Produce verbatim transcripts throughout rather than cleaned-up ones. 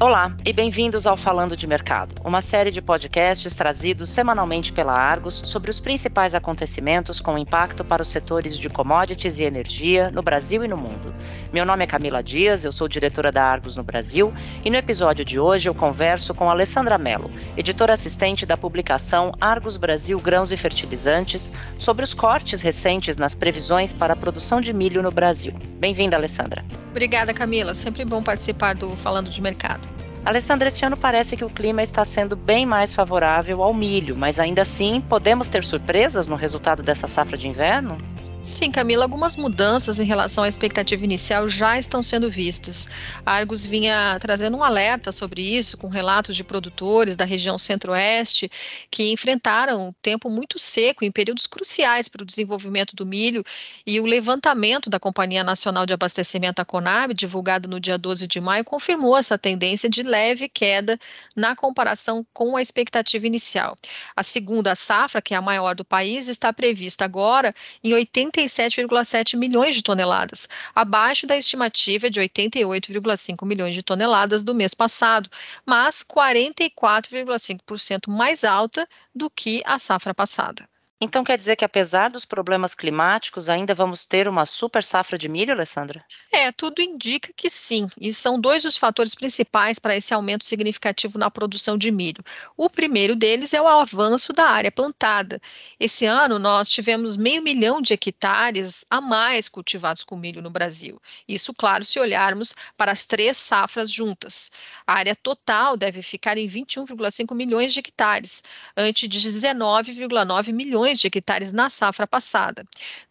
Olá e bem-vindos ao Falando de Mercado, uma série de podcasts trazidos semanalmente pela Argus sobre os principais acontecimentos com impacto para os setores de commodities e energia no Brasil e no mundo. Meu nome é Camila Dias, eu sou diretora da Argus no Brasil e no episódio de hoje eu converso com Alessandra Mello, editora assistente da publicação Argus Brasil Grãos e Fertilizantes, sobre os cortes recentes nas previsões para a produção de milho no Brasil. Bem-vinda, Alessandra. Obrigada, Camila. Sempre bom participar do Falando de Mercado. Alessandra, este ano parece que o clima está sendo bem mais favorável ao milho, mas ainda assim podemos ter surpresas no resultado dessa safra de inverno? Sim, Camila, algumas mudanças em relação à expectativa inicial já estão sendo vistas. A Argus vinha trazendo um alerta sobre isso, com relatos de produtores da região centro-oeste que enfrentaram um tempo muito seco em períodos cruciais para o desenvolvimento do milho, e o levantamento da Companhia Nacional de Abastecimento, a Conab, divulgado no dia doze de maio, confirmou essa tendência de leve queda na comparação com a expectativa inicial. A segunda safra, que é a maior do país, está prevista agora em oitenta e sete vírgula sete milhões de toneladas, abaixo da estimativa de oitenta e oito vírgula cinco milhões de toneladas do mês passado, mas quarenta e quatro vírgula cinco por cento mais alta do que a safra passada. Então quer dizer que, apesar dos problemas climáticos, ainda vamos ter uma super safra de milho, Alessandra? É, tudo indica que sim, e são dois os fatores principais para esse aumento significativo na produção de milho. O primeiro deles é o avanço da área plantada. Esse ano nós tivemos meio milhão de hectares a mais cultivados com milho no Brasil. Isso, claro, se olharmos para as três safras juntas. A área total deve ficar em vinte e um vírgula cinco milhões de hectares, antes de dezenove vírgula nove milhões de hectares na safra passada.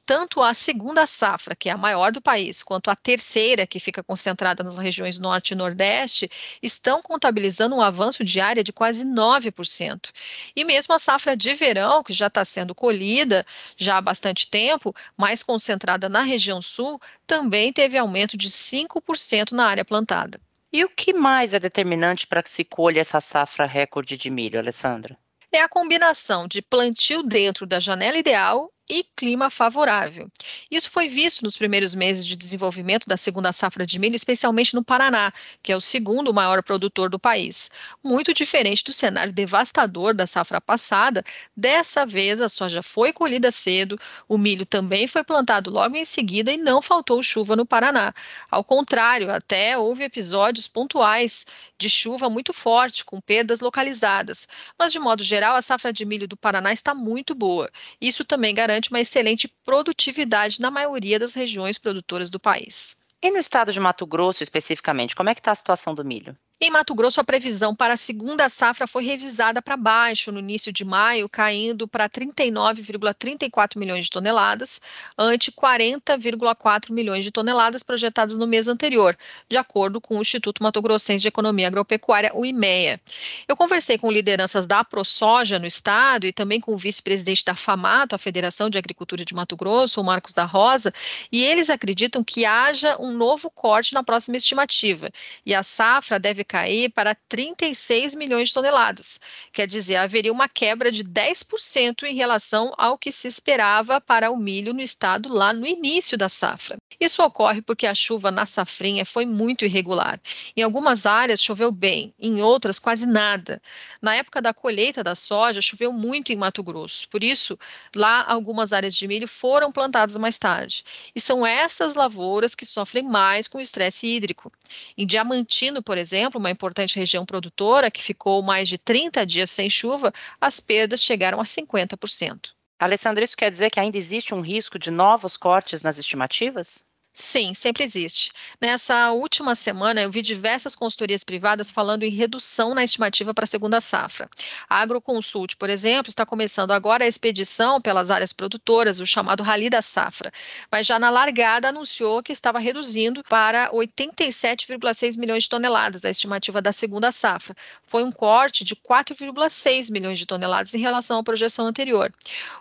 Tanto a segunda safra, que é a maior do país, quanto a terceira, que fica concentrada nas regiões norte e nordeste, estão contabilizando um avanço de área de quase nove por cento. E mesmo a safra de verão, que já está sendo colhida já há bastante tempo, mais concentrada na região sul, também teve aumento de cinco por cento na área plantada. E o que mais é determinante para que se colha essa safra recorde de milho, Alessandra? É a combinação de plantio dentro da janela ideal e clima favorável. Isso foi visto nos primeiros meses de desenvolvimento da segunda safra de milho, especialmente no Paraná, que é o segundo maior produtor do país. Muito diferente do cenário devastador da safra passada, dessa vez a soja foi colhida cedo, o milho também foi plantado logo em seguida e não faltou chuva no Paraná. Ao contrário, até houve episódios pontuais de chuva muito forte, com perdas localizadas. Mas, de modo geral, a safra de milho do Paraná está muito boa. Isso também garante uma excelente produtividade na maioria das regiões produtoras do país. E no estado de Mato Grosso, especificamente, como é que está a situação do milho? Em Mato Grosso, a previsão para a segunda safra foi revisada para baixo no início de maio, caindo para trinta e nove vírgula trinta e quatro milhões de toneladas, ante quarenta vírgula quatro milhões de toneladas projetadas no mês anterior, de acordo com o Instituto Mato Grossense de Economia Agropecuária, o IMEA. Eu conversei com lideranças da ProSoja no estado e também com o vice-presidente da FAMATO, a Federação de Agricultura de Mato Grosso, o Marcos da Rosa, e eles acreditam que haja um novo corte na próxima estimativa, e a safra deve cair para trinta e seis milhões de toneladas. Quer dizer, haveria uma quebra de dez por cento em relação ao que se esperava para o milho no estado lá no início da safra. Isso ocorre porque a chuva na safrinha foi muito irregular. Em algumas áreas choveu bem, em outras quase nada. Na época da colheita da soja, choveu muito em Mato Grosso. Por isso, lá algumas áreas de milho foram plantadas mais tarde. E são essas lavouras que sofrem mais com o estresse hídrico. Em Diamantino, por exemplo, uma importante região produtora que ficou mais de trinta dias sem chuva, as perdas chegaram a cinquenta por cento. Alessandra, isso quer dizer que ainda existe um risco de novos cortes nas estimativas? Sim, sempre existe. Nessa última semana, eu vi diversas consultorias privadas falando em redução na estimativa para a segunda safra. A Agroconsult, por exemplo, está começando agora a expedição pelas áreas produtoras, o chamado Rally da Safra, mas já na largada anunciou que estava reduzindo para oitenta e sete vírgula seis milhões de toneladas a estimativa da segunda safra. Foi um corte de quatro vírgula seis milhões de toneladas em relação à projeção anterior.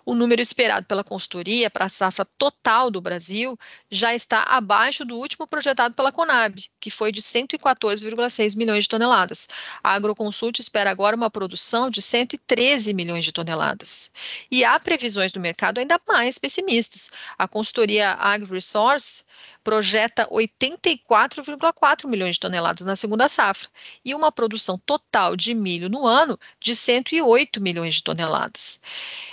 O número esperado pela consultoria para a safra total do Brasil já está abaixo do último projetado pela Conab, que foi de cento e quatorze vírgula seis milhões de toneladas. A Agroconsult espera agora uma produção de cento e treze milhões de toneladas. E há previsões do mercado ainda mais pessimistas. A consultoria AgriResource projeta oitenta e quatro vírgula quatro milhões de toneladas na segunda safra e uma produção total de milho no ano de cento e oito milhões de toneladas.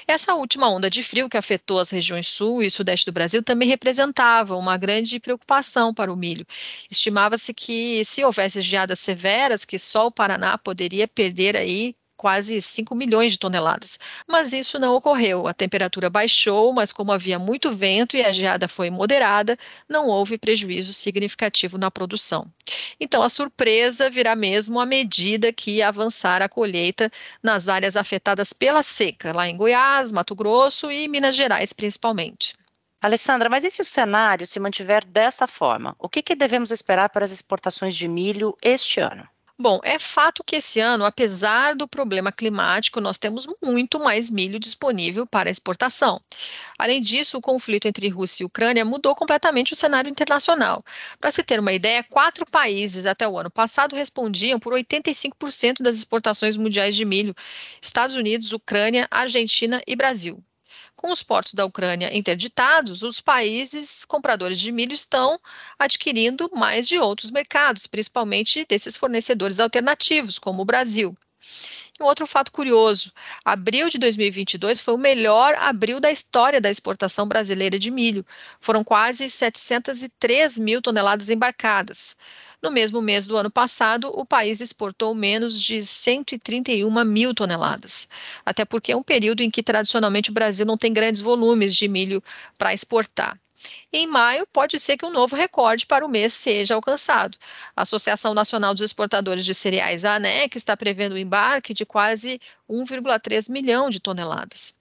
Essa última onda de frio que afetou as regiões sul e sudeste do Brasil também representava uma grande preocupação para o milho. Estimava-se que se houvesse geadas severas, que só o Paraná poderia perder aí quase cinco milhões de toneladas, mas isso não ocorreu. A temperatura baixou, mas como havia muito vento e a geada foi moderada, não houve prejuízo significativo na produção. Então, a surpresa virá mesmo à medida que avançar a colheita nas áreas afetadas pela seca, lá em Goiás, Mato Grosso e Minas Gerais principalmente. Alessandra, mas e se o cenário se mantiver desta forma? O que, que devemos esperar para as exportações de milho este ano? Bom, é fato que esse ano, apesar do problema climático, nós temos muito mais milho disponível para exportação. Além disso, o conflito entre Rússia e Ucrânia mudou completamente o cenário internacional. Para se ter uma ideia, quatro países até o ano passado respondiam por oitenta e cinco por cento das exportações mundiais de milho: Estados Unidos, Ucrânia, Argentina e Brasil. Com os portos da Ucrânia interditados, os países compradores de milho estão adquirindo mais de outros mercados, principalmente desses fornecedores alternativos, como o Brasil. Um outro fato curioso, abril de dois mil e vinte e dois foi o melhor abril da história da exportação brasileira de milho. Foram quase setecentos e três mil toneladas embarcadas. No mesmo mês do ano passado, o país exportou menos de cento e trinta e um mil toneladas. Até porque é um período em que tradicionalmente o Brasil não tem grandes volumes de milho para exportar. Em maio, pode ser que um novo recorde para o mês seja alcançado. A Associação Nacional dos Exportadores de Cereais, a ANEC, está prevendo o embarque de quase um vírgula três milhão de toneladas.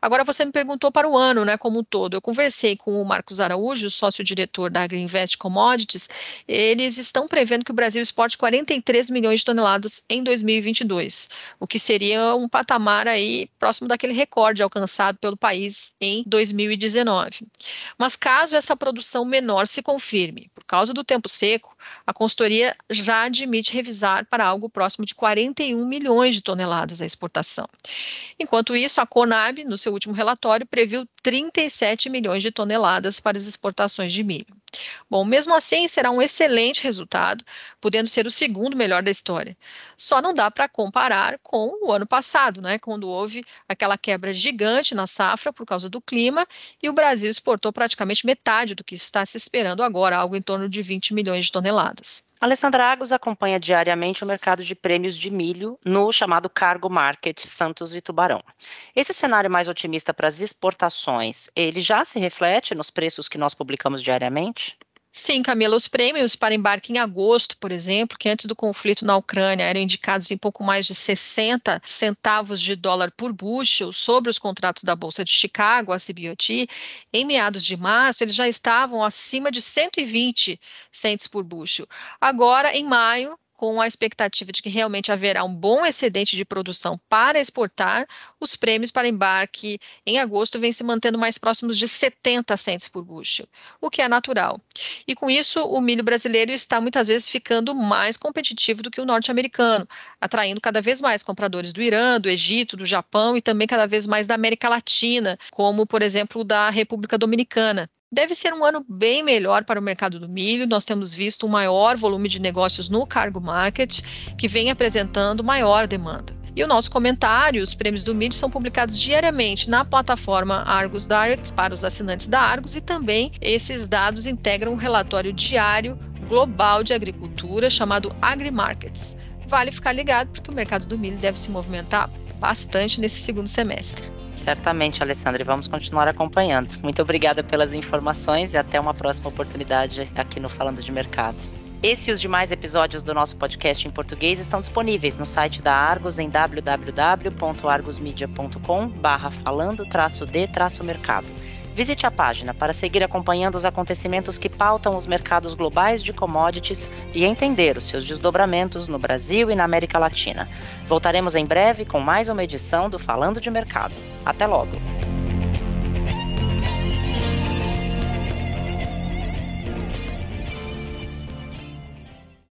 Agora, você me perguntou para o ano, né, como um todo. Eu conversei com o Marcos Araújo, sócio-diretor da AgriInvest Commodities. Eles estão prevendo que o Brasil exporte quarenta e três milhões de toneladas em dois mil e vinte e dois, o que seria um patamar aí próximo daquele recorde alcançado pelo país em dois mil e dezenove. Mas caso essa produção menor se confirme, por causa do tempo seco, a consultoria já admite revisar para algo próximo de quarenta e um milhões de toneladas a exportação. Enquanto isso, a Conab, no seu último relatório, previu trinta e sete milhões de toneladas para as exportações de milho. Bom, mesmo assim, será um excelente resultado, podendo ser o segundo melhor da história. Só não dá para comparar com o ano passado, né, quando houve aquela quebra gigante na safra por causa do clima e o Brasil exportou praticamente metade do que está se esperando agora, algo em torno de vinte milhões de toneladas. Alessandra, Agus acompanha diariamente o mercado de prêmios de milho no chamado Cargo Market Santos e Tubarão. Esse cenário mais otimista para as exportações, ele já se reflete nos preços que nós publicamos diariamente? Sim, Camila, os prêmios para embarque em agosto, por exemplo, que antes do conflito na Ucrânia eram indicados em pouco mais de sessenta centavos de dólar por bushel sobre os contratos da Bolsa de Chicago, a C B O T, em meados de março eles já estavam acima de cento e vinte cents por bushel. Agora, em maio, com a expectativa de que realmente haverá um bom excedente de produção para exportar, os prêmios para embarque em agosto vêm se mantendo mais próximos de setenta cents por bushel, o que é natural. E com isso, o milho brasileiro está muitas vezes ficando mais competitivo do que o norte-americano, atraindo cada vez mais compradores do Irã, do Egito, do Japão e também cada vez mais da América Latina, como, por exemplo, da República Dominicana. Deve ser um ano bem melhor para o mercado do milho. Nós temos visto um maior volume de negócios no cargo market, que vem apresentando maior demanda. E o nosso comentário, os prêmios do milho, são publicados diariamente na plataforma Argus Direct para os assinantes da Argus e também esses dados integram um relatório diário global de agricultura chamado AgriMarkets. Vale ficar ligado porque o mercado do milho deve se movimentar bastante nesse segundo semestre. Certamente, Alessandra, e vamos continuar acompanhando. Muito obrigada pelas informações e até uma próxima oportunidade aqui no Falando de Mercado. Esse e os demais episódios do nosso podcast em português estão disponíveis no site da Argus em w w w ponto argus media ponto com barra falando traço de traço mercado. Visite a página para seguir acompanhando os acontecimentos que pautam os mercados globais de commodities e entender os seus desdobramentos no Brasil e na América Latina. Voltaremos em breve com mais uma edição do Falando de Mercado. Até logo!